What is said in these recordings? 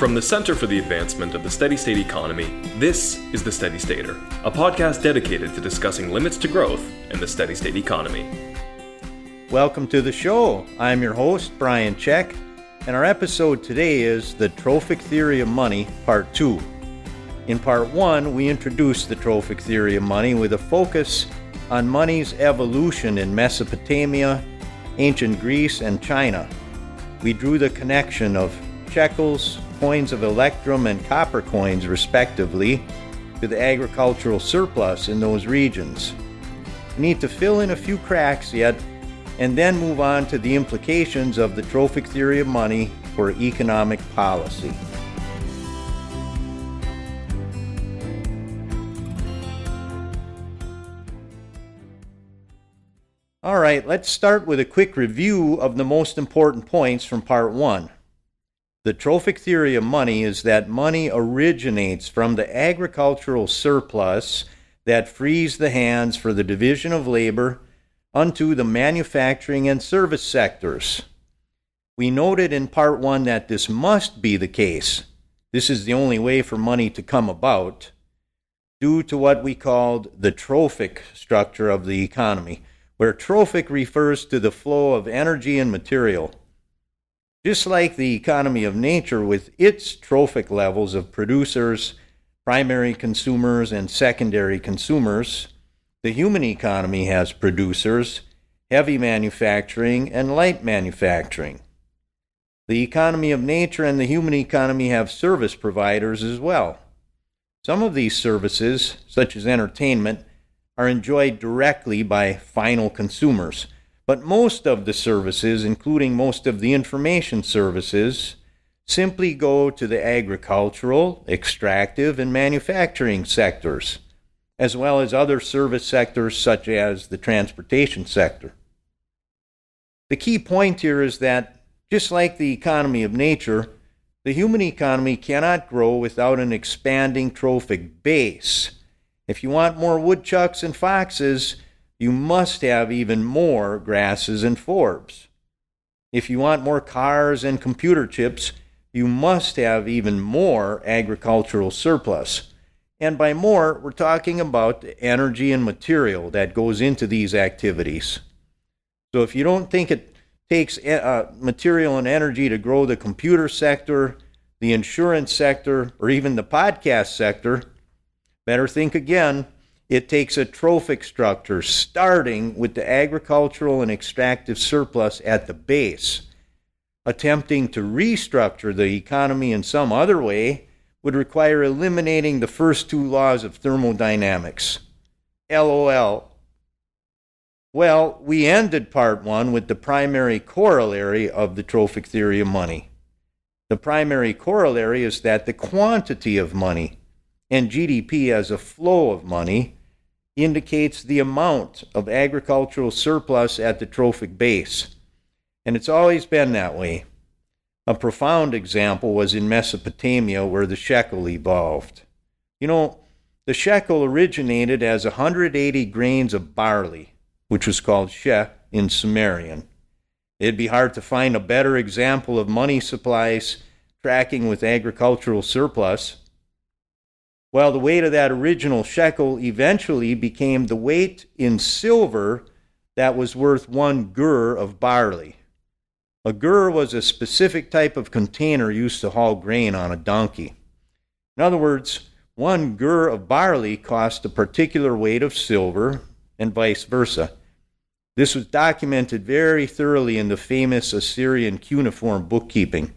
From the Center for the Advancement of the Steady State Economy, this is The Steady Stater, a podcast dedicated to discussing limits to growth and the steady state economy. Welcome to the show. I'm your host, Brian Czech, and our episode today is The Trophic Theory of Money, Part 2. In Part 1, we introduced the Trophic Theory of Money with a focus on money's evolution in Mesopotamia, ancient Greece, and China. We drew the connection of shekels, coins of electrum, and copper coins, respectively, to the agricultural surplus in those regions. We need to fill in a few cracks yet, and then move on to the implications of the trophic theory of money for economic policy. All right, let's start with a quick review of the most important points from Part 1. The trophic theory of money is that money originates from the agricultural surplus that frees the hands for the division of labor unto the manufacturing and service sectors. We noted in Part 1 that this must be the case. This is the only way for money to come about, due to what we called the trophic structure of the economy, where trophic refers to the flow of energy and material. Just like the economy of nature with its trophic levels of producers, primary consumers, and secondary consumers, the human economy has producers, heavy manufacturing, and light manufacturing. The economy of nature and the human economy have service providers as well. Some of these services, such as entertainment, are enjoyed directly by final consumers. But most of the services, including most of the information services, simply go to the agricultural, extractive, and manufacturing sectors, as well as other service sectors such as the transportation sector. The key point here is that, just like the economy of nature, the human economy cannot grow without an expanding trophic base. If you want more woodchucks and foxes, you must have even more grasses and forbs. If you want more cars and computer chips, you must have even more agricultural surplus. And by more, we're talking about the energy and material that goes into these activities. So if you don't think it takes material and energy to grow the computer sector, the insurance sector, or even the podcast sector, better think again. It takes a trophic structure, starting with the agricultural and extractive surplus at the base. Attempting to restructure the economy in some other way would require eliminating the first two laws of thermodynamics. LOL. Well, we ended Part 1 with the primary corollary of the trophic theory of money. The primary corollary is that the quantity of money, and GDP as a flow of money, indicates the amount of agricultural surplus at the trophic base. And it's always been that way. A profound example was in Mesopotamia, where the shekel evolved. You know, the shekel originated as 180 grains of barley, which was called sheh in Sumerian. It'd be hard to find a better example of money supplies tracking with agricultural surplus. Well, the weight of that original shekel eventually became the weight in silver that was worth 1 gur of barley. A gur was a specific type of container used to haul grain on a donkey. In other words, 1 gur of barley cost a particular weight of silver, and vice versa. This was documented very thoroughly in the famous Assyrian cuneiform bookkeeping.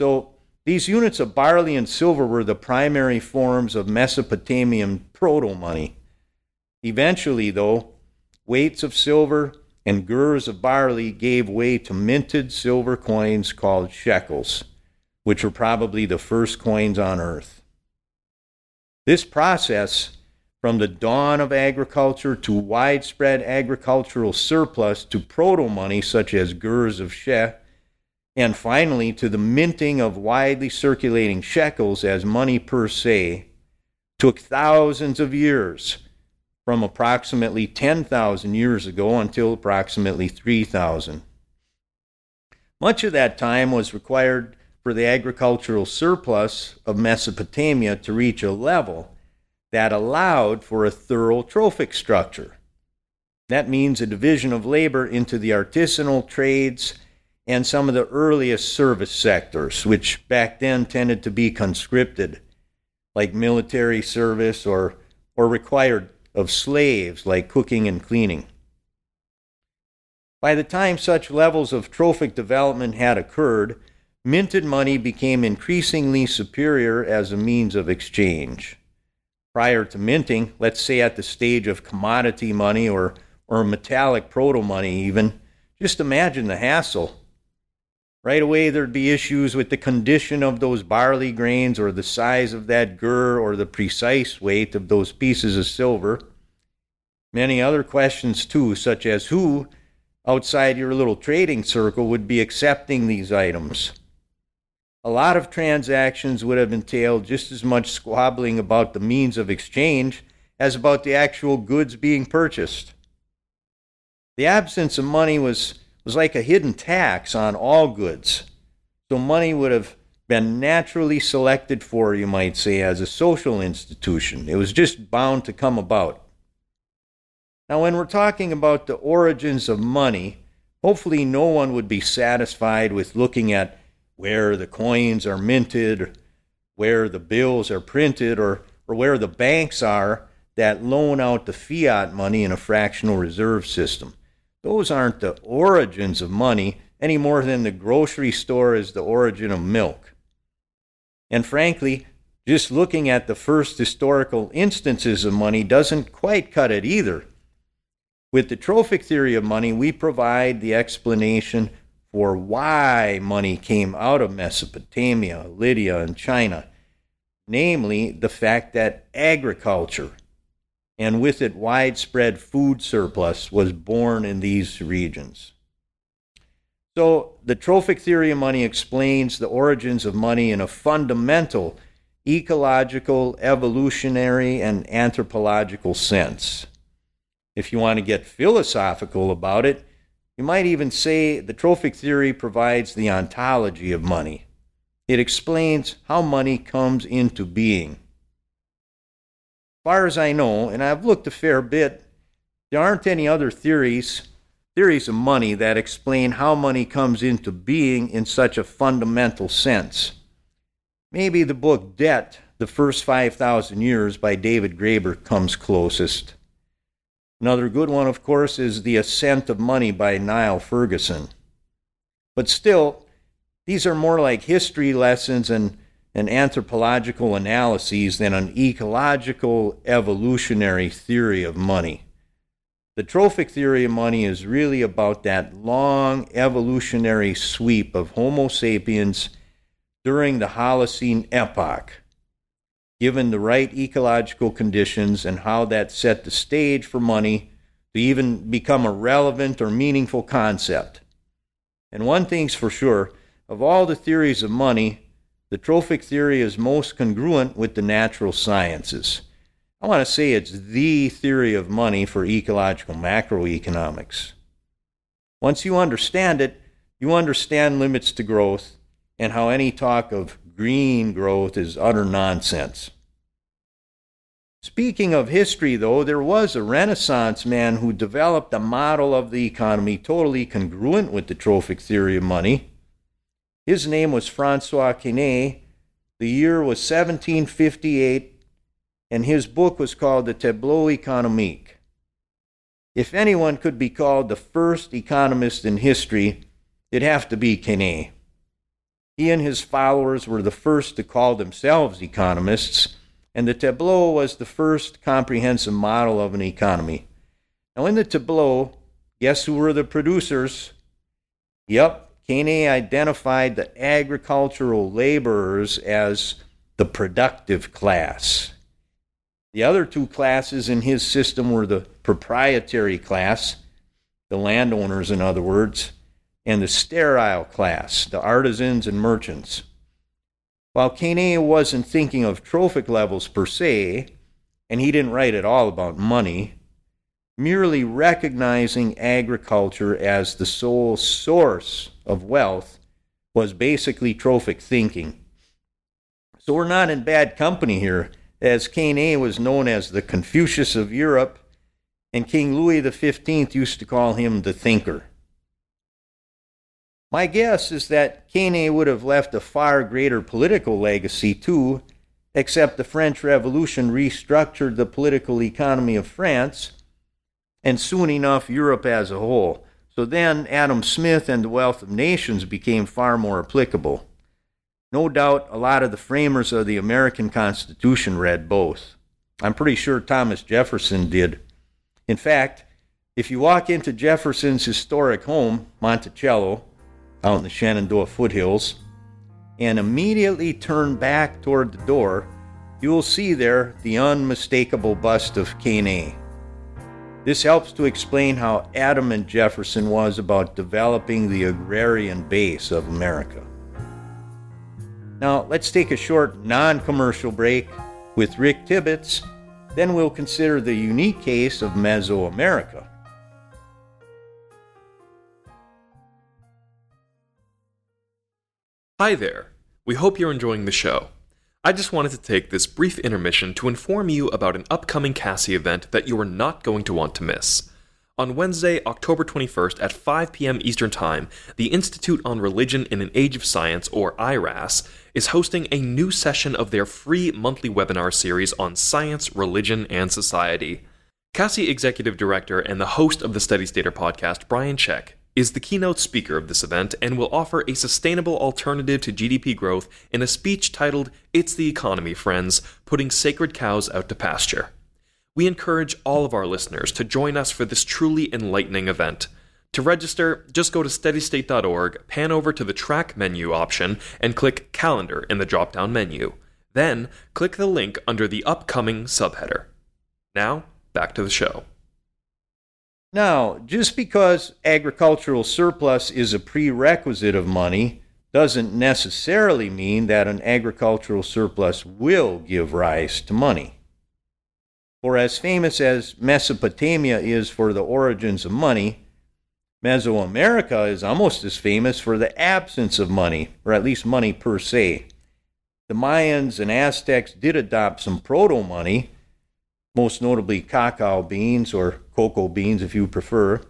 So, these units of barley and silver were the primary forms of Mesopotamian proto-money. Eventually, though, weights of silver and gurs of barley gave way to minted silver coins called shekels, which were probably the first coins on earth. This process, from the dawn of agriculture to widespread agricultural surplus to proto-money such as gurs of sheh, and finally to the minting of widely circulating shekels as money per se, took thousands of years, from approximately 10,000 years ago until approximately 3,000. Much of that time was required for the agricultural surplus of Mesopotamia to reach a level that allowed for a thorough trophic structure. That means a division of labor into the artisanal trades and some of the earliest service sectors, which back then tended to be conscripted, like military service or required of slaves, like cooking and cleaning. By the time such levels of trophic development had occurred, minted money became increasingly superior as a means of exchange. Prior to minting, let's say at the stage of commodity money or metallic proto-money even, just imagine the hassle. Right away there'd be issues with the condition of those barley grains or the size of that gur or the precise weight of those pieces of silver. Many other questions too, such as who outside your little trading circle would be accepting these items. A lot of transactions would have entailed just as much squabbling about the means of exchange as about the actual goods being purchased. The absence of money was like a hidden tax on all goods. So money would have been naturally selected for, you might say, as a social institution. It was just bound to come about. Now, when we're talking about the origins of money, hopefully no one would be satisfied with looking at where the coins are minted, where the bills are printed, or where the banks are that loan out the fiat money in a fractional reserve system. Those aren't the origins of money any more than the grocery store is the origin of milk. And frankly, just looking at the first historical instances of money doesn't quite cut it either. With the trophic theory of money, we provide the explanation for why money came out of Mesopotamia, Lydia, and China, namely the fact that agriculture, and with it widespread food surplus, was born in these regions. So the trophic theory of money explains the origins of money in a fundamental ecological, evolutionary, and anthropological sense. If you want to get philosophical about it, you might even say the trophic theory provides the ontology of money. It explains how money comes into being. As far as I know, and I've looked a fair bit, there aren't any other theories of money that explain how money comes into being in such a fundamental sense. Maybe the book Debt, The First 5,000 Years by David Graeber comes closest. Another good one, of course, is The Ascent of Money by Niall Ferguson. But still, these are more like history lessons and anthropological analyses than an ecological evolutionary theory of money. The trophic theory of money is really about that long evolutionary sweep of Homo sapiens during the Holocene epoch, given the right ecological conditions and how that set the stage for money to even become a relevant or meaningful concept. And one thing's for sure, of all the theories of money, the trophic theory is most congruent with the natural sciences. I want to say it's the theory of money for ecological macroeconomics. Once you understand it, you understand limits to growth and how any talk of green growth is utter nonsense. Speaking of history, though, there was a Renaissance man who developed a model of the economy totally congruent with the trophic theory of money. His name was Francois Quesnay. The year was 1758, and his book was called the Tableau Economique. If anyone could be called the first economist in history, it'd have to be Quesnay. He and his followers were the first to call themselves economists, and the Tableau was the first comprehensive model of an economy. Now, in the Tableau, guess who were the producers? Yep. Quesnay identified the agricultural laborers as the productive class. The other two classes in his system were the proprietary class, the landowners in other words, and the sterile class, the artisans and merchants. While Quesnay wasn't thinking of trophic levels per se, and he didn't write at all about money, merely recognizing agriculture as the sole source of wealth was basically trophic thinking. So we're not in bad company here, as Quesnay was known as the Confucius of Europe, and King Louis XV used to call him the thinker. My guess is that Quesnay would have left a far greater political legacy too, except the French Revolution restructured the political economy of France, and soon enough Europe as a whole. So then Adam Smith and the Wealth of Nations became far more applicable. No doubt a lot of the framers of the American Constitution read both. I'm pretty sure Thomas Jefferson did. In fact, if you walk into Jefferson's historic home, Monticello, out in the Shenandoah foothills, and immediately turn back toward the door, you will see there the unmistakable bust of Quesnay. This helps to explain how adamant Jefferson was about developing the agrarian base of America. Now, let's take a short non-commercial break with Rick Tibbetts, then we'll consider the unique case of Mesoamerica. Hi there. We hope you're enjoying the show. I just wanted to take this brief intermission to inform you about an upcoming Cassie event that you are not going to want to miss. On Wednesday, October 21st at 5 p.m. Eastern Time, the Institute on Religion in an Age of Science, or IRAS, is hosting a new session of their free monthly webinar series on science, religion, and society. Cassie Executive Director and the host of the Steady Stater podcast, Brian Czech, is the keynote speaker of this event and will offer a sustainable alternative to GDP growth in a speech titled, "It's the Economy, Friends, Putting Sacred Cows Out to Pasture." We encourage all of our listeners to join us for this truly enlightening event. To register, just go to steadystate.org, pan over to the track menu option, and click Calendar in the drop-down menu. Then, click the link under the upcoming subheader. Now, back to the show. Now, just because agricultural surplus is a prerequisite of money doesn't necessarily mean that an agricultural surplus will give rise to money. For as famous as Mesopotamia is for the origins of money, Mesoamerica is almost as famous for the absence of money, or at least money per se. The Mayans and Aztecs did adopt some proto-money, most notably cacao beans, or cocoa beans if you prefer.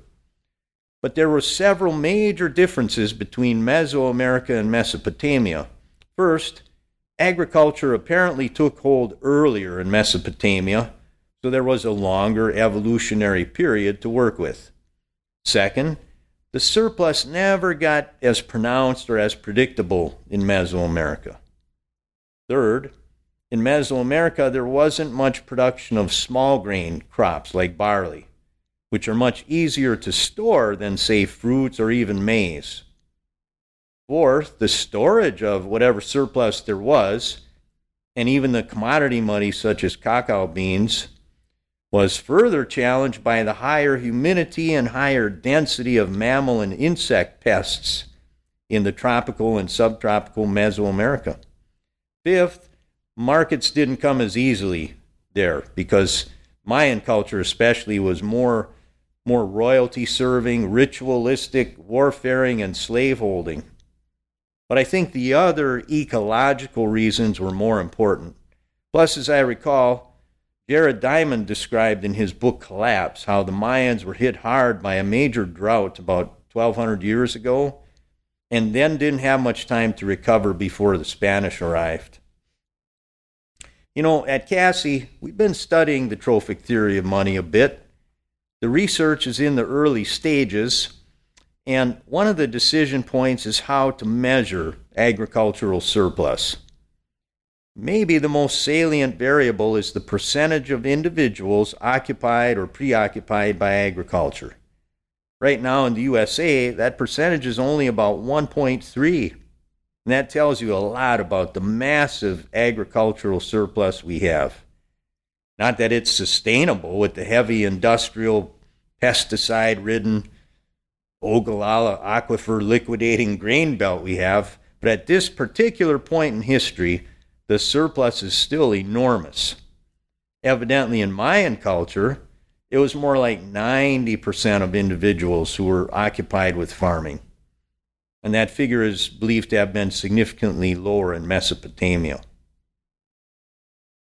But there were several major differences between Mesoamerica and Mesopotamia. First, agriculture apparently took hold earlier in Mesopotamia, so there was a longer evolutionary period to work with. Second, the surplus never got as pronounced or as predictable in Mesoamerica. Third, in Mesoamerica there wasn't much production of small grain crops like barley, which are much easier to store than, say, fruits or even maize. Fourth, the storage of whatever surplus there was, and even the commodity money such as cacao beans, was further challenged by the higher humidity and higher density of mammal and insect pests in the tropical and subtropical Mesoamerica. Fifth, markets didn't come as easily there because Mayan culture especially was more royalty-serving, ritualistic, warfaring, and slave-holding. But I think the other ecological reasons were more important. Plus, as I recall, Jared Diamond described in his book Collapse how the Mayans were hit hard by a major drought about 1,200 years ago and then didn't have much time to recover before the Spanish arrived. You know, at Cassie, we've been studying the trophic theory of money a bit. The research is in the early stages, and one of the decision points is how to measure agricultural surplus. Maybe the most salient variable is the percentage of individuals occupied or preoccupied by agriculture. Right now in the USA, that percentage is only about 1.3, and that tells you a lot about the massive agricultural surplus we have. Not that it's sustainable with the heavy industrial, pesticide-ridden, Ogallala aquifer liquidating grain belt we have, but at this particular point in history, the surplus is still enormous. Evidently, in Mayan culture, it was more like 90% of individuals who were occupied with farming. and that figure is believed to have been significantly lower in Mesopotamia.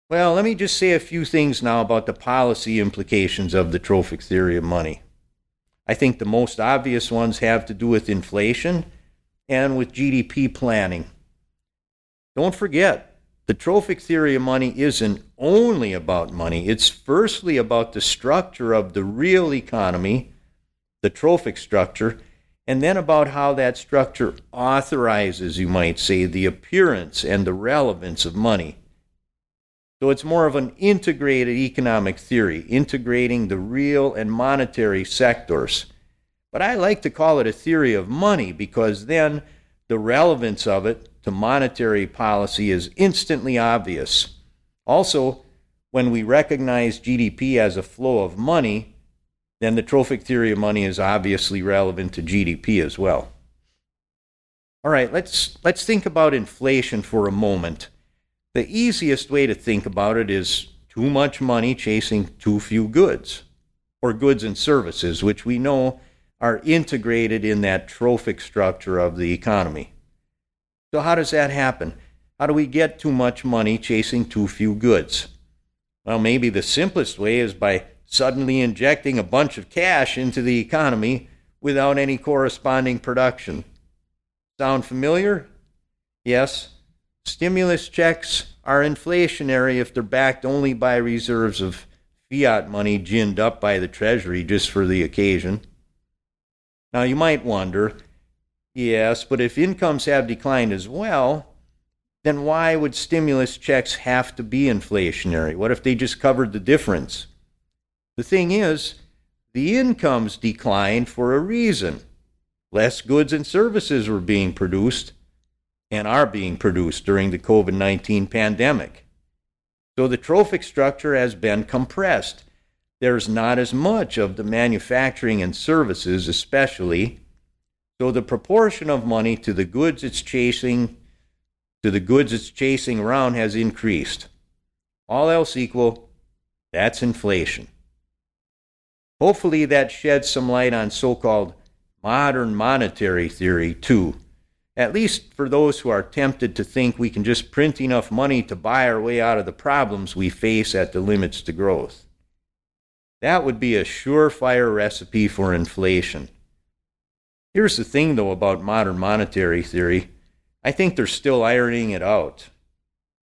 Well, let me just say a few things now about the policy implications of the trophic theory of money. I think the most obvious ones have to do with inflation and with GDP planning. Don't forget, the trophic theory of money isn't only about money. It's firstly about the structure of the real economy, the trophic structure, and then about how that structure authorizes, you might say, the appearance and the relevance of money. So it's more of an integrated economic theory, integrating the real and monetary sectors. But I like to call it a theory of money because then the relevance of it to monetary policy is instantly obvious. Also, when we recognize GDP as a flow of money, then the trophic theory of money is obviously relevant to GDP as well. All right, let's think about inflation for a moment. The easiest way to think about it is too much money chasing too few goods, or goods and services, which we know are integrated in that trophic structure of the economy. So how does that happen? How do we get too much money chasing too few goods? Well, maybe the simplest way is by suddenly injecting a bunch of cash into the economy without any corresponding production. Sound familiar? Yes. Stimulus checks are inflationary if they're backed only by reserves of fiat money ginned up by the Treasury just for the occasion. Now you might wonder, yes, but if incomes have declined as well, then why would stimulus checks have to be inflationary? What if they just covered the difference? The thing is, the incomes declined for a reason. Less goods and services were being produced and are being produced during the COVID-19 pandemic. So the trophic structure has been compressed. There's not as much of the manufacturing and services, especially. So the proportion of money to the goods it's chasing, around has increased. All else equal, that's inflation. Hopefully that sheds some light on so-called modern monetary theory, too, at least for those who are tempted to think we can just print enough money to buy our way out of the problems we face at the limits to growth. That would be a surefire recipe for inflation. Here's the thing, though, about modern monetary theory. I think they're still ironing it out.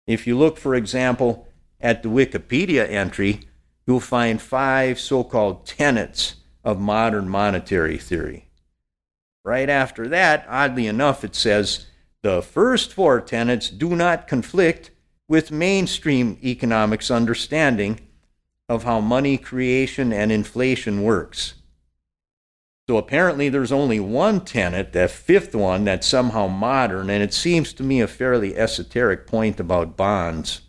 If you look, for example, at the Wikipedia entry, you'll find 5 so-called tenets of modern monetary theory. Right after that, oddly enough, it says, the first 4 tenets do not conflict with mainstream economics understanding of how money creation and inflation works. So apparently there's only one tenet, that 5th one, that's somehow modern, and it seems to me a fairly esoteric point about bonds.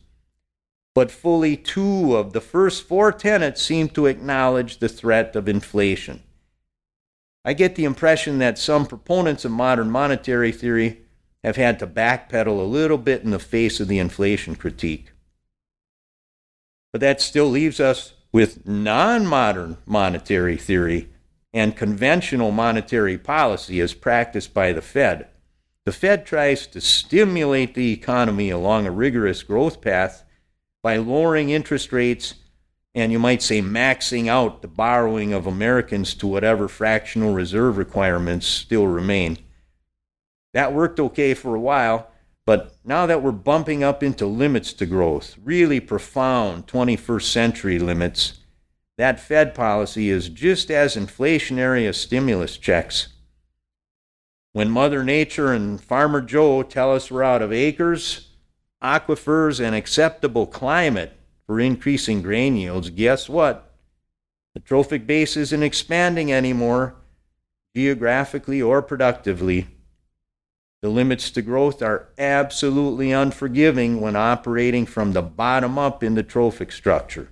But fully 2 of the first 4 tenets seem to acknowledge the threat of inflation. I get the impression that some proponents of modern monetary theory have had to backpedal a little bit in the face of the inflation critique. But that still leaves us with non-modern monetary theory and conventional monetary policy as practiced by the Fed. The Fed tries to stimulate the economy along a rigorous growth path by lowering interest rates and, you might say, maxing out the borrowing of Americans to whatever fractional reserve requirements still remain. That worked okay for a while, but now that we're bumping up into limits to growth, really profound 21st century limits, that Fed policy is just as inflationary as stimulus checks. When Mother Nature and Farmer Joe tell us we're out of acres, aquifers, and acceptable climate for increasing grain yields, guess what? The trophic base isn't expanding anymore, geographically or productively. The limits to growth are absolutely unforgiving when operating from the bottom up in the trophic structure.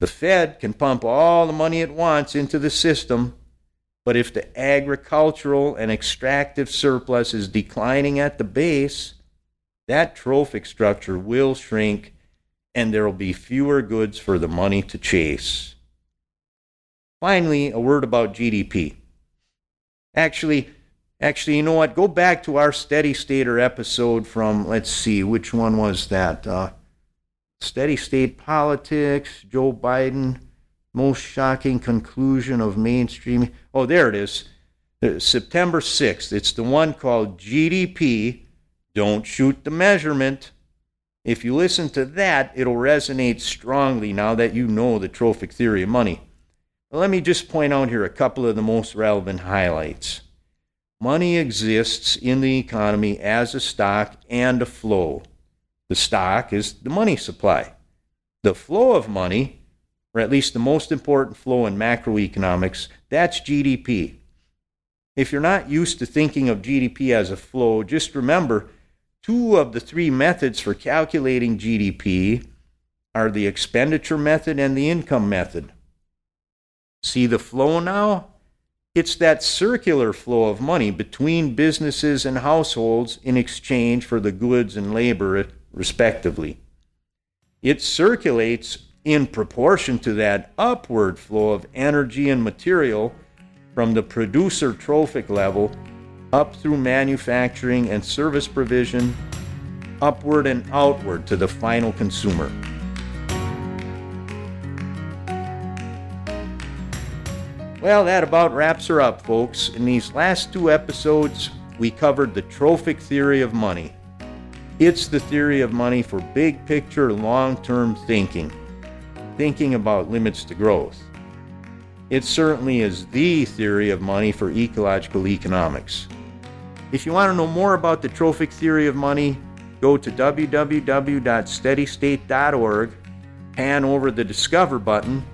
The Fed can pump all the money it wants into the system, but if the agricultural and extractive surplus is declining at the base, that trophic structure will shrink and there will be fewer goods for the money to chase. Finally, a word about GDP. Actually, Actually, you know what? Go back to our Steady Stater episode from, let's see, which one was that? Steady State Politics, Joe Biden, most shocking conclusion of mainstream. Oh, there it is. September 6th. It's the one called GDP, Don't Shoot the Measurement. If you listen to that, it'll resonate strongly now that you know the trophic theory of money. But let me just point out here a couple of the most relevant highlights. Money exists in the economy as a stock and a flow. The stock is the money supply. The flow of money, or at least the most important flow in macroeconomics, that's GDP. If you're not used to thinking of GDP as a flow, just remember 2 of the 3 methods for calculating GDP are the expenditure method and the income method. See the flow now? It's that circular flow of money between businesses and households in exchange for the goods and labor, respectively. It circulates in proportion to that upward flow of energy and material from the producer trophic level up through manufacturing and service provision, upward and outward to the final consumer. Well, that about wraps her up, folks. In these last 2 episodes, we covered the trophic theory of money. It's the theory of money for big picture, long-term thinking about limits to growth. It certainly is the theory of money for ecological economics. If you want to know more about the trophic theory of money, go to www.steadystate.org, pan over the Discover button,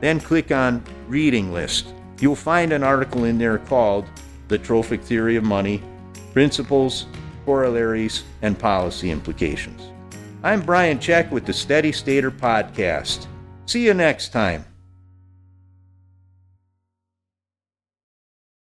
then click on Reading List. You'll find an article in there called The Trophic Theory of Money, Principles, Corollaries, and Policy Implications. I'm Brian Czech with the Steady Stater Podcast. See you next time.